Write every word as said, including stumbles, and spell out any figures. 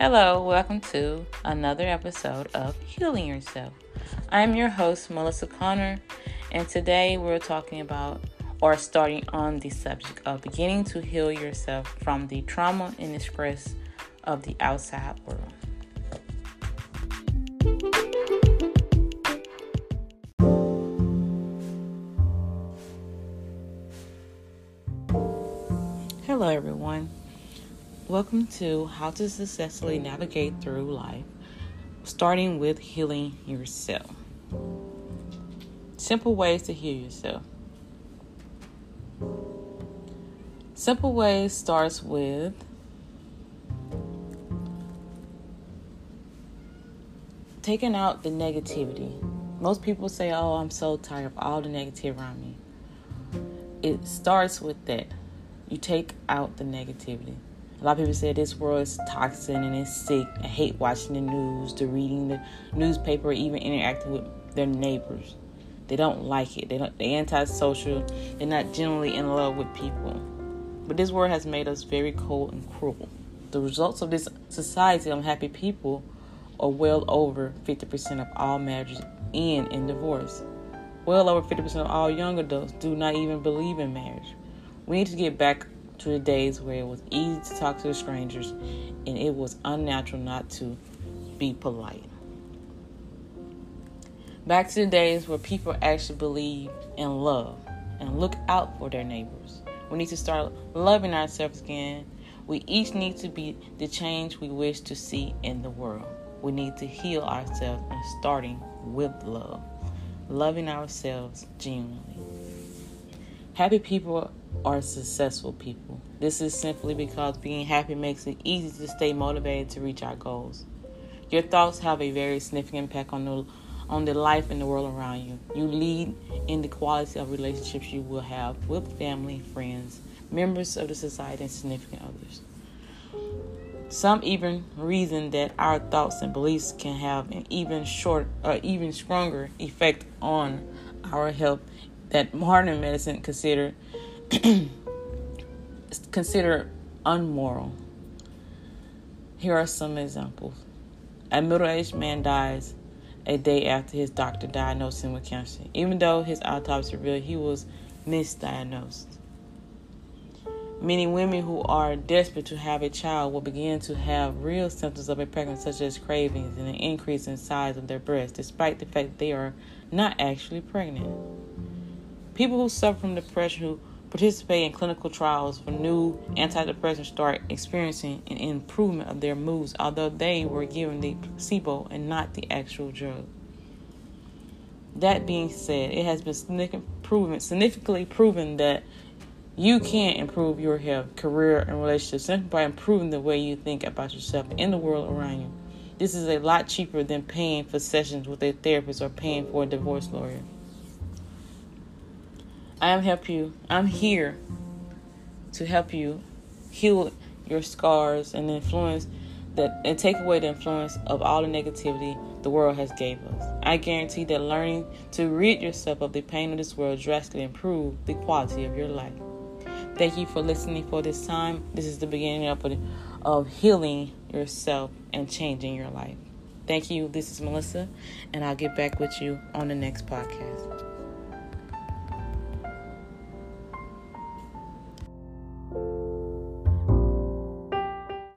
Hello, welcome to another episode of Healing Yourself. I'm your host, Melissa Connor, and today we're talking about or starting on the subject of beginning to heal yourself from the trauma and the stress of the outside world. Hello everyone, welcome to How to Successfully Navigate Through Life, starting with healing yourself. Simple ways to heal yourself. Simple ways starts with taking out the negativity. Most people say, oh, I'm so tired of all the negative around me. It starts with that. You take out the negativity. A lot of people say this world is toxic and it's sick. I hate watching the news, the reading the newspaper, or even interacting with their neighbors. They don't like it. They don't, they're antisocial. They're not generally in love with people. But this world has made us very cold and cruel. The results of this society of unhappy people are well over fifty percent of all marriages end in divorce. Well over fifty percent of all young adults do not even believe in marriage. We need to get back to the days where it was easy to talk to strangers and it was unnatural not to be polite. Back to the days where people actually believe in love and look out for their neighbors. We need to start loving ourselves again. We each need to be the change we wish to see in the world. We need to heal ourselves and starting with love. Loving ourselves genuinely. Happy people are successful people. This is simply because being happy makes it easy to stay motivated to reach our goals. Your thoughts have a very significant impact on the, on the life and the world around you. You lead in the quality of relationships you will have with family, friends, members of the society, and significant others. Some even reason that our thoughts and beliefs can have an even short or even stronger effect on our health that modern medicine consider consider unmoral. Here are some examples. A middle-aged man dies a day after his doctor diagnosed him with cancer, even though his autopsy revealed he was misdiagnosed. Many women who are desperate to have a child will begin to have real symptoms of a pregnancy, such as cravings and an increase in size of their breasts, despite the fact that they are not actually pregnant. People who suffer from depression who participate in clinical trials for new antidepressants start experiencing an improvement of their moods, although they were given the placebo and not the actual drug. That being said, it has been significantly proven that you can improve your health, career, and relationships simply by improving the way you think about yourself and the world around you. This is a lot cheaper than paying for sessions with a therapist or paying for a divorce lawyer. I am help you. I'm here to help you heal your scars and influence that, and take away the influence of all the negativity the world has gave us. I guarantee that learning to rid yourself of the pain of this world drastically improves the quality of your life. Thank you for listening for this time. This is the beginning of, of healing yourself and changing your life. Thank you. This is Melissa, and I'll get back with you on the next podcast.